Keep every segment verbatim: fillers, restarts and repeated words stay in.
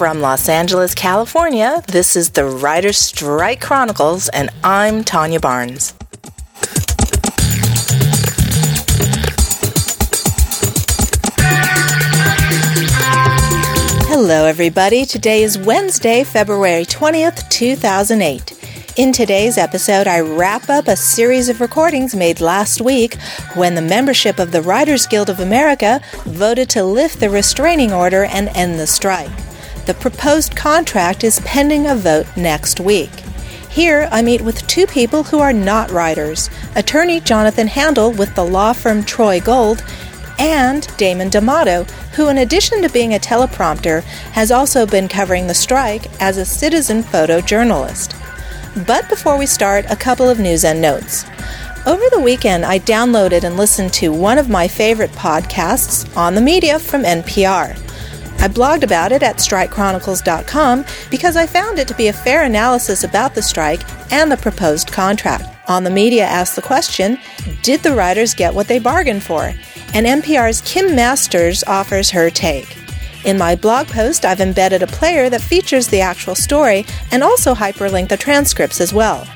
From Los Angeles, California, this is the Writers' Strike Chronicles, and I'm Tanya Barnes. Hello, everybody. Today is Wednesday, February twentieth, two thousand eight. In today's episode, I wrap up a series of recordings made last week when the membership of the Writers Guild of America voted to lift the restraining order and end the strike. The proposed contract is pending a vote next week. Here, I meet with two people who are not writers, attorney Jonathan Handel with the law firm Troy Gould and Damon D'Amato, who, in addition to being a teleprompter, has also been covering the strike as a citizen photojournalist. But before we start, a couple of news and notes. Over the weekend, I downloaded and listened to one of my favorite podcasts, On the Media, from N P R. I blogged about it at strike chronicles dot com because I found it to be a fair analysis about the strike and the proposed contract. On the Media asked the question, did the writers get what they bargained for? And N P R's Kim Masters offers her take. In my blog post, I've embedded a player that features the actual story and also hyperlink the transcripts as well.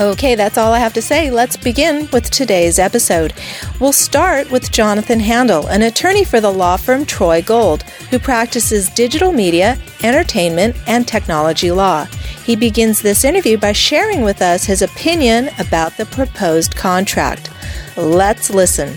Okay, that's all I have to say. Let's begin with today's episode. We'll start with Jonathan Handel, an attorney for the law firm Troy Gould, who practices digital media, entertainment, and technology law. He begins this interview by sharing with us his opinion about the proposed contract. Let's listen.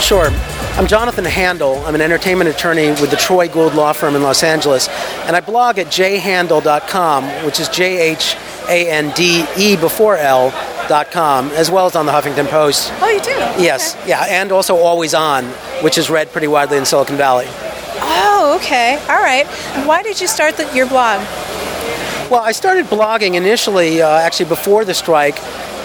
Sure. I'm Jonathan Handel. I'm an entertainment attorney with the Troy Gould Law Firm in Los Angeles, and I blog at j handel dot com, which is J H A N D E before L dot com, as well as on the Huffington Post. Oh, you do? Yes, okay. Yeah, and also Always On, which is read pretty widely in Silicon Valley. Oh, okay. All right. Why did you start the, your blog? Well, I started blogging initially, uh, actually before the strike,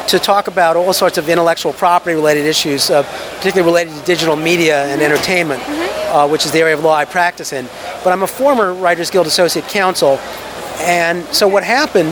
to talk about all sorts of intellectual property-related issues, uh, particularly related to digital media and entertainment, mm-hmm. uh, which is the area of law I practice in. But I'm a former Writers Guild Associate Counsel, and so what happened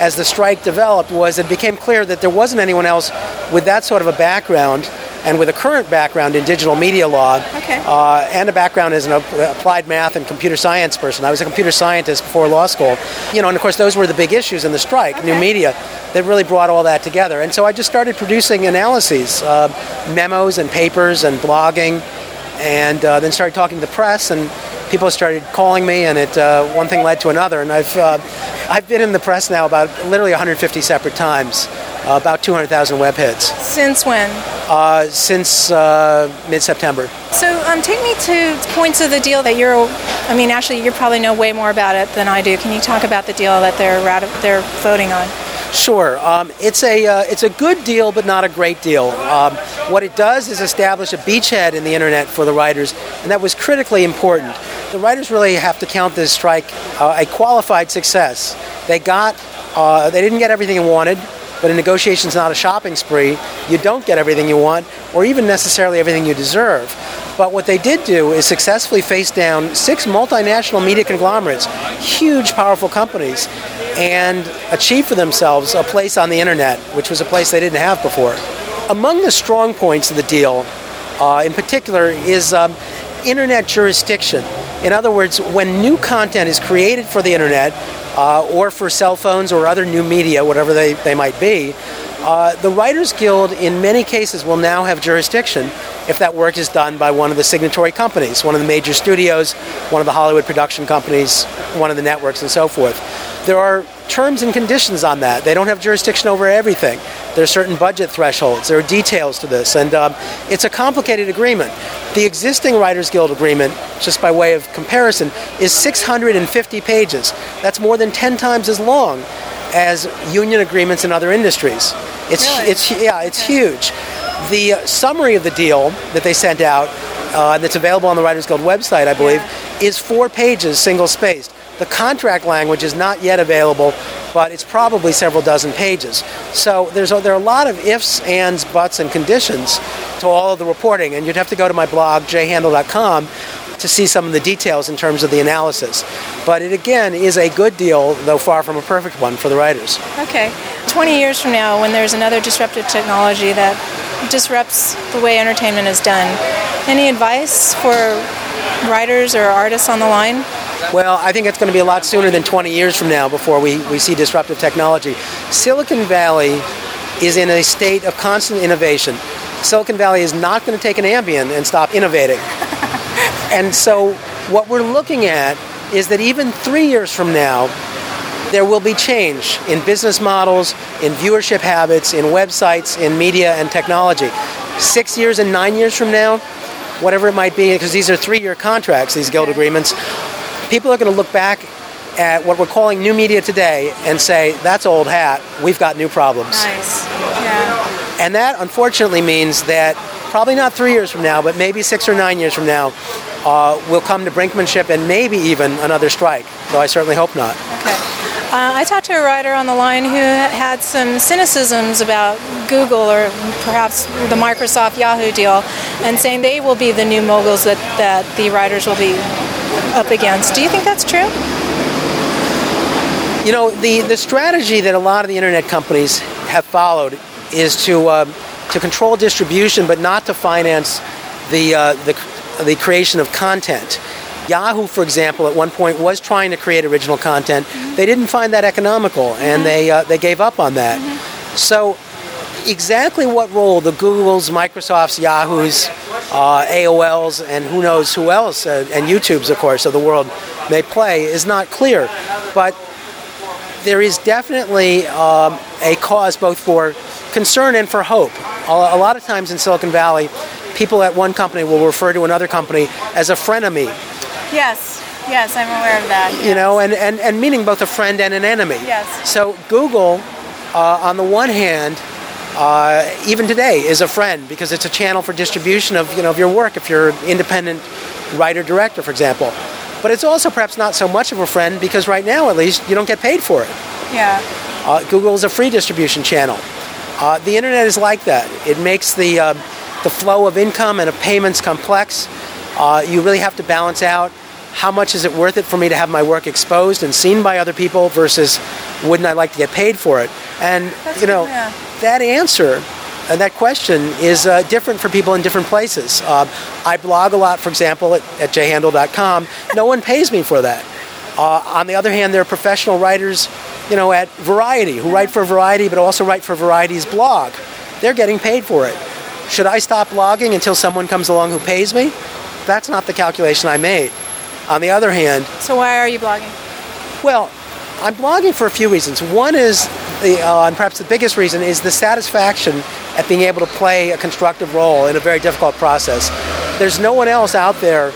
as the strike developed was it became clear that there wasn't anyone else with that sort of a background and with a current background in digital media law, okay. uh, and a background as an applied math and computer science person. I was a computer scientist before law school. You know, and of course those were the big issues in the strike, okay. New media, that really brought all that together. And so I just started producing analyses, uh, memos and papers and blogging, and uh, then started talking to the press, and people started calling me, and it uh, one thing led to another. And I've uh, I've been in the press now about literally one hundred fifty separate times, uh, about two hundred thousand web hits. Since when? Uh, since uh, mid-September. So um, take me to points of the deal that you're, I mean, actually you probably know way more about it than I do. Can you talk about the deal that they're they're voting on? Sure. Um, it's a uh, it's a good deal, but not a great deal. Um, what it does is establish a beachhead in the internet for the writers, and that was critically important. The writers really have to count this strike uh, a qualified success. They got uh, they didn't get everything they wanted, but a negotiation's not a shopping spree. You don't get everything you want, or even necessarily everything you deserve. But what they did do is successfully face down six multinational media conglomerates, huge, powerful companies, and achieve for themselves a place on the internet, which was a place they didn't have before. Among the strong points of the deal, uh, in particular, is um, internet jurisdiction. In other words, when new content is created for the internet, uh, or for cell phones or other new media, whatever they, they might be, uh, the Writers Guild, in many cases, will now have jurisdiction if that work is done by one of the signatory companies, one of the major studios, one of the Hollywood production companies, one of the networks, and so forth. There are terms and conditions on that. They don't have jurisdiction over everything. There are certain budget thresholds. There are details to this, and um, it's a complicated agreement. The existing Writers Guild agreement, just by way of comparison, is six hundred fifty pages. That's more than ten times as long as union agreements in other industries. It's really? it's yeah, it's okay. Huge. The uh, summary of the deal that they sent out, uh, that's available on the Writers Guild website, I believe, yeah. is four pages, single-spaced. The contract language is not yet available, but it's probably several dozen pages. So there's a, there are a lot of ifs, ands, buts, and conditions to all of the reporting, and you'd have to go to my blog, j handel dot com, to see some of the details in terms of the analysis. But it, again, is a good deal, though far from a perfect one for the writers. Okay. twenty years from now, when there's another disruptive technology that disrupts the way entertainment is done. Any advice for writers or artists on the line? Well, I think it's going to be a lot sooner than twenty years from now before we, we see disruptive technology. Silicon Valley is in a state of constant innovation. Silicon Valley is not going to take an Ambien and stop innovating. And so what we're looking at is that even three years from now, there will be change in business models, in viewership habits, in websites, in media and technology. Six years and nine years from now, whatever it might be, because these are three-year contracts, these guild agreements, people are going to look back at what we're calling new media today and say, that's old hat, we've got new problems. Nice. Yeah. And that, unfortunately, means that probably not three years from now, but maybe six or nine years from now, uh, we'll come to brinkmanship and maybe even another strike, though I certainly hope not. Okay. Uh, I talked to a writer on the line who had some cynicisms about Google or perhaps the Microsoft Yahoo deal, and saying they will be the new moguls that, that the writers will be up against. Do you think that's true? You know, the, the strategy that a lot of the internet companies have followed is to uh, to control distribution, but not to finance the uh, the the creation of content. Yahoo, for example, at one point was trying to create original content. Mm-hmm. They didn't find that economical, mm-hmm. and they uh, they gave up on that. Mm-hmm. So exactly what role the Googles, Microsofts, Yahoos, uh, A O Ls, and who knows who else, uh, and YouTubes, of course, of the world may play is not clear. But there is definitely um, a cause both for concern and for hope. A lot of times in Silicon Valley, people at one company will refer to another company as a frenemy. Yes, yes, I'm aware of that. Yes. You know, and, and, and meaning both a friend and an enemy. Yes. So Google, uh, on the one hand, uh, even today, is a friend because it's a channel for distribution of, you know, of your work if you're an independent writer-director, for example. But it's also perhaps not so much of a friend because right now, at least, you don't get paid for it. Yeah. Uh, Google is a free distribution channel. Uh, the internet is like that. It makes the, uh, the flow of income and of payments complex. Uh, you really have to balance out how much is it worth it for me to have my work exposed and seen by other people versus wouldn't I like to get paid for it? And, That's you know, yeah. that answer and that question is uh, different for people in different places. Uh, I blog a lot, for example, at, at j handel dot com. No one pays me for that. Uh, on the other hand, there are professional writers, you know, at Variety who write for Variety but also write for Variety's blog. They're getting paid for it. Should I stop blogging until someone comes along who pays me? That's not the calculation I made. On the other hand... So why are you blogging? Well, I'm blogging for a few reasons. One is, the, uh, and perhaps the biggest reason, is the satisfaction at being able to play a constructive role in a very difficult process. There's no one else out there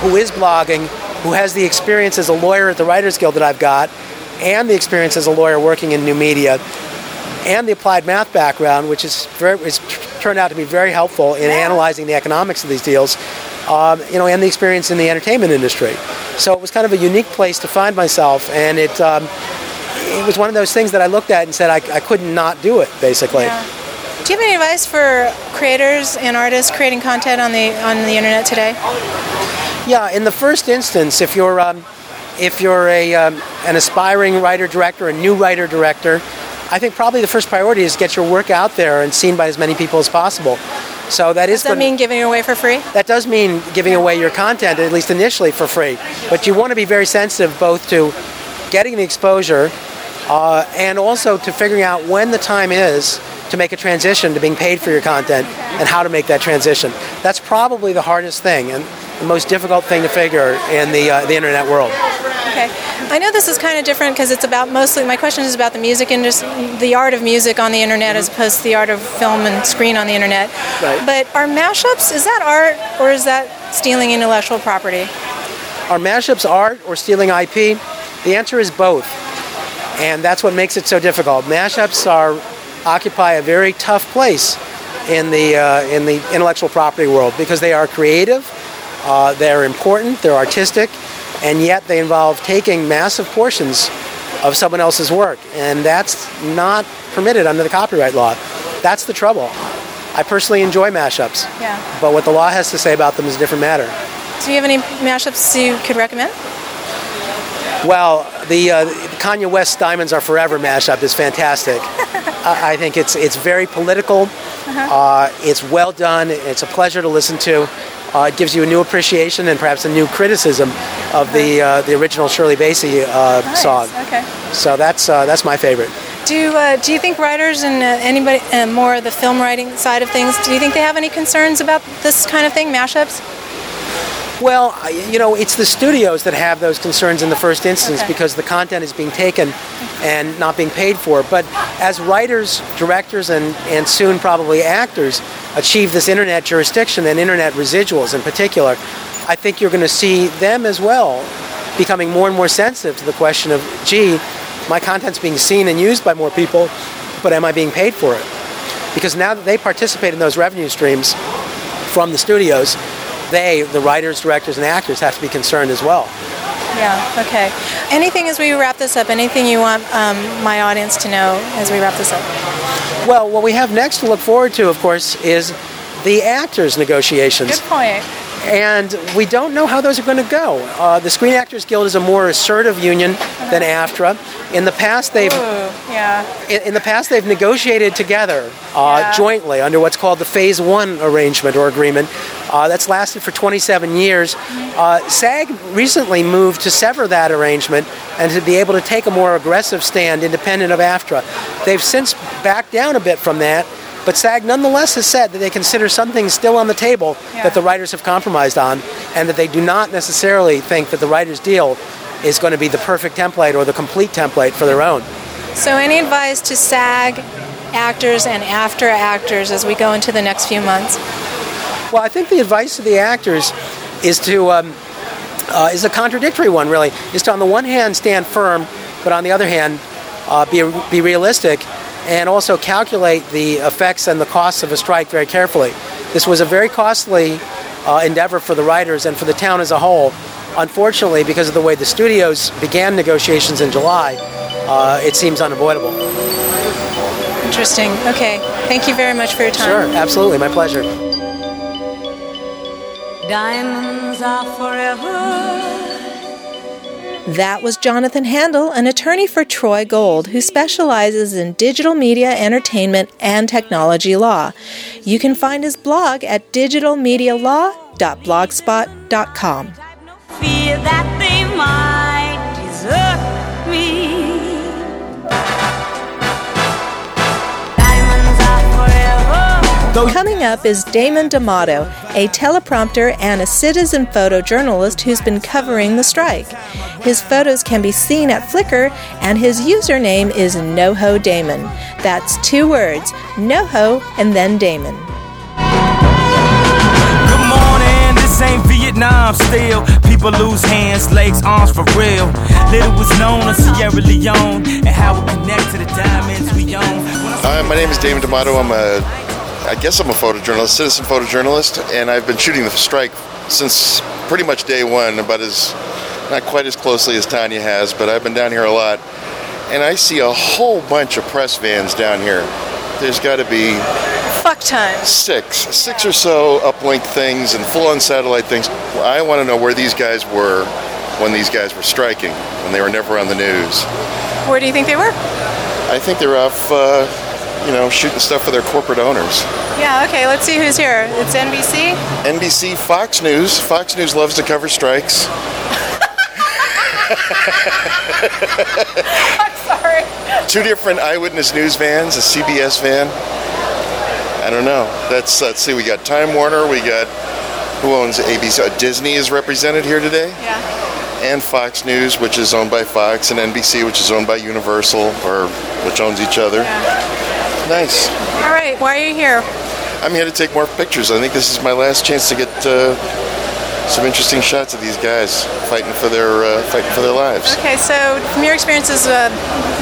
who is blogging, who has the experience as a lawyer at the Writers Guild that I've got, and the experience as a lawyer working in new media, and the applied math background, which is very, it's turned out to be very helpful in analyzing the economics of these deals. Um, you know, and the experience in the entertainment industry. So it was kind of a unique place to find myself, and it um, it was one of those things that I looked at and said I, I couldn't not do it, basically. Yeah. Do you have any advice for creators and artists creating content on the on the internet today? Yeah, in the first instance, if you're um, if you're a um, an aspiring writer director, a new writer director, I think probably the first priority is get your work out there and seen by as many people as possible. So that is. Does that mean giving it away for free? That does mean giving away your content, at least initially, for free. But you want to be very sensitive both to getting the exposure uh, and also to figuring out when the time is to make a transition to being paid for your content and how to make that transition. That's probably the hardest thing and the most difficult thing to figure in the uh, the internet world. Okay. I know this is kind of different because it's about mostly, my question is about the music industry, the art of music on the internet mm-hmm. as opposed to the art of film and screen on the internet. Right. But are mashups, is that art or is that stealing intellectual property? Are mashups art or stealing I P? The answer is both. And that's what makes it so difficult. Mashups are occupy a very tough place in the uh, in the intellectual property world because they are creative, uh, they're important, they're artistic, and yet they involve taking massive portions of someone else's work, and that's not permitted under the copyright law. That's the trouble. I personally enjoy mashups, yeah. but what the law has to say about them is a different matter. Do you have any mashups you could recommend? Well, the uh, Kanye West Diamonds Are Forever mashup is fantastic. I think it's it's very political. Uh-huh. Uh, it's well done. It's a pleasure to listen to. Uh, it gives you a new appreciation and perhaps a new criticism of uh-huh. the uh, the original Shirley Bassey uh, nice. song. Okay. So that's uh, that's my favorite. Do uh, do you think writers and uh, anybody uh, more of the film writing side of things? Do you think they have any concerns about this kind of thing, mashups? Well, you know, it's the studios that have those concerns in the first instance okay. because the content is being taken and not being paid for. But as writers, directors, and, and soon probably actors achieve this internet jurisdiction and internet residuals in particular, I think you're going to see them as well becoming more and more sensitive to the question of, gee, my content's being seen and used by more people, but am I being paid for it? Because now that they participate in those revenue streams from the studios, they, the writers, directors, and actors, have to be concerned as well. Yeah, okay. Anything as we wrap this up, anything you want um, my audience to know as we wrap this up? Well, what we have next to look forward to, of course, is the actors' negotiations. Good point. And we don't know how those are going to go. Uh, the Screen Actors Guild is a more assertive union uh-huh. than AFTRA. In the past, they've Ooh, yeah. in, in the past they've negotiated together uh, yeah. jointly under what's called the Phase One arrangement or agreement. Uh, that's lasted for twenty-seven years. Uh, SAG recently moved to sever that arrangement and to be able to take a more aggressive stand, independent of AFTRA. They've since backed down a bit from that. But SAG nonetheless has said that they consider some things still on the table yeah. that the writers have compromised on, and that they do not necessarily think that the writers' deal is going to be the perfect template or the complete template for their own. So any advice to SAG actors and AFTRA actors as we go into the next few months? Well, I think the advice to the actors is to um, uh, is a contradictory one, really. Is to, on the one hand, stand firm, but on the other hand, uh, be be realistic, and also calculate the effects and the costs of a strike very carefully. This was a very costly uh, endeavor for the writers and for the town as a whole. Unfortunately, because of the way the studios began negotiations in July, uh, it seems unavoidable. Interesting. Okay. Thank you very much for your time. Sure. Absolutely. My pleasure. Diamonds are forever. That was Jonathan Handel, an attorney for Troy Gould, who specializes in digital media, entertainment, and technology law. You can find his blog at digital media law dot blogspot dot com. Fear that they might desert me. Diamonds are forever. Coming up is Damon D'Amato, a teleprompter and a citizen photojournalist who's been covering the strike. His photos can be seen at Flickr, and his username is Noho Damon. That's two words, Noho and then Damon. Good morning, this ain't Vietnam still. People lose hands, legs, arms for real. Little was known of Sierra Leone and how we connect to the diamonds we own. Hi, my name is Damon D'Amato. I'm a, I guess I'm a photojournalist, citizen photojournalist, and I've been shooting the strike since pretty much day one, about as, not quite as closely as Tanya has, but I've been down here a lot. And I see a whole bunch of press vans down here. There's got to be... Fuck time. Six. Six or so uplink things and full-on satellite things. Well, I want to know where these guys were when these guys were striking, when they were never on the news. Where do you think they were? I think they were off... Uh, you know, shooting stuff for their corporate owners. Yeah, okay, let's see who's here. It's N B C? N B C, Fox News. Fox News loves to cover strikes. I'm sorry. Two different eyewitness news vans, a C B S van. I don't know. That's, let's see, we got Time Warner, we got, who owns A B C? Disney is represented here today. Yeah. And Fox News, which is owned by Fox, and N B C, which is owned by Universal, or which owns each other. Yeah. Nice. All right. Why are you here? I'm here to take more pictures. I think this is my last chance to get uh, some interesting shots of these guys fighting for their uh, fighting for their lives. Okay. So, from your experiences uh,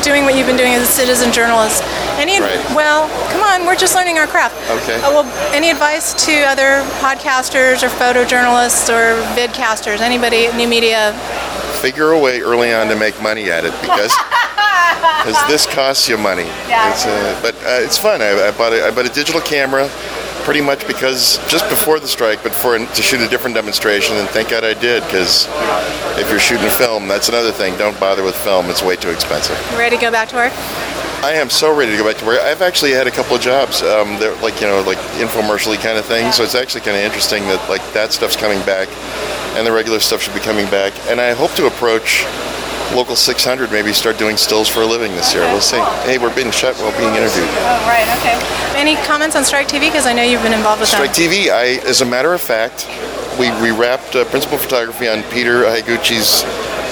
doing what you've been doing as a citizen journalist, any right. well, come on, we're just learning our craft. Okay. Uh, well, any advice to other podcasters or photojournalists or vidcasters, anybody at new media? Figure a way early on to make money at it, because. Because this costs you money. Yeah. It's, uh, but uh, it's fun. I, I, bought a, I bought a digital camera pretty much because just before the strike, but for to shoot a different demonstration, and thank God I did, because if you're shooting a film, that's another thing. Don't bother with film. It's way too expensive. You ready to go back to work? I am so ready to go back to work. I've actually had a couple of jobs, um, that, like, you know, like infomercially kind of thing. Yeah. So it's actually kind of interesting that like that stuff's coming back, and the regular stuff should be coming back. And I hope to approach Local six hundred, maybe start doing stills for a living this okay. year. We'll see. Hey, we're being shut while being interviewed. Oh, right, okay. Any comments on Strike T V? Because I know you've been involved with Strike them. T V, I, as a matter of fact, we, we wrapped uh, principal photography on Peter Higuchi's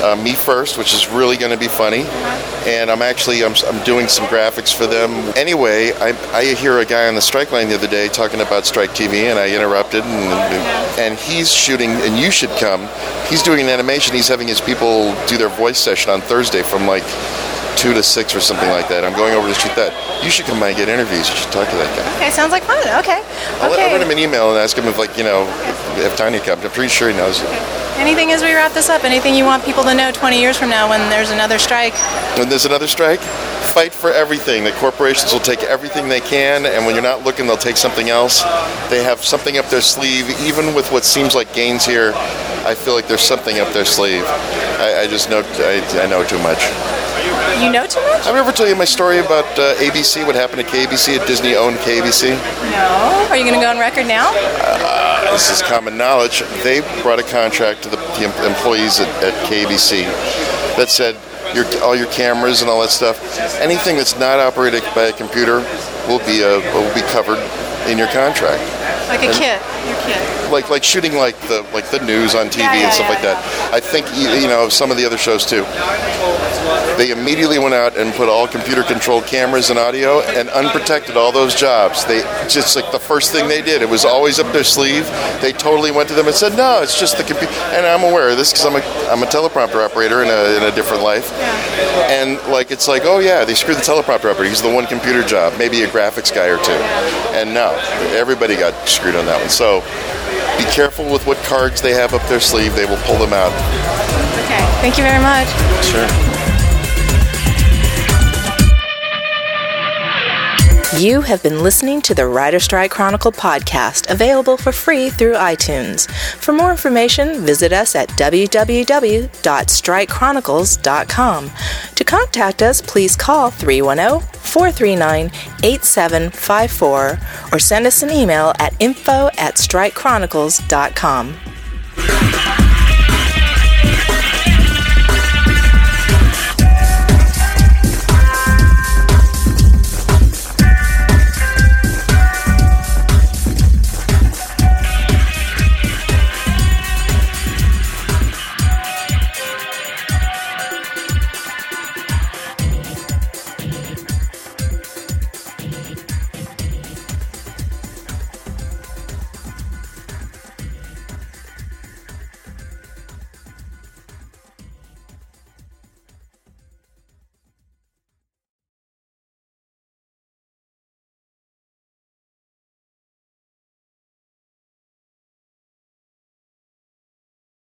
uh, Me First, which is really going to be funny. Uh-huh. And I'm actually, I'm, I'm doing some graphics for them. Anyway, I, I hear a guy on the strike line the other day talking about Strike T V, and I interrupted, and, and, and he's shooting, and you should come. He's doing an animation. He's having his people do their voice session on Thursday from like two to six or something like that. I'm going over to shoot that. You should come by and get interviews. You should talk to that guy. Okay, sounds like fun. Okay. I'll okay. I'll write him an email and ask him if, like, you know, if, if Tanya comes. I'm pretty sure he knows. Okay. Anything as we wrap this up? Anything you want people to know twenty years from now when there's another strike? When there's another strike? Fight for everything. The corporations will take everything they can, and when you're not looking, they'll take something else. They have something up their sleeve, even with what seems like gains here. I feel like there's something up their sleeve. I, I just know, I, I know too much. You know too much? I've never told you my story about uh, A B C, what happened to K B C, if Disney owned K B C. No. Are you going to go on record now? Uh, this is common knowledge. They brought a contract to the, the employees at, at K B C that said, your, all your cameras and all that stuff, anything that's not operated by a computer will be a, will be covered in your contract. Like a and, kid, your kid. Like like shooting like the like the news on T V yeah, yeah, and stuff yeah, like that. Yeah. I think you know some of the other shows too. They immediately went out and put all computer-controlled cameras and audio and unprotected all those jobs. They just like the first thing they did. It was always up their sleeve. They totally went to them and said, "No, it's just the computer." And I'm aware of this because I'm a I'm a teleprompter operator in a in a different life. Yeah. And like it's like, oh yeah, they screwed the teleprompter operator. He's the one computer job, maybe a graphics guy or two. And no, everybody got screwed on that one. So be careful with what cards they have up their sleeve. They will pull them out. Okay. Thank you very much. Sure. You have been listening to the Writer Strike Chronicle podcast, available for free through iTunes. For more information, visit us at w w w dot strike chronicles dot com. To contact us, please call three one zero, four three nine, eight seven five four or send us an email at info at strike chronicles dot com.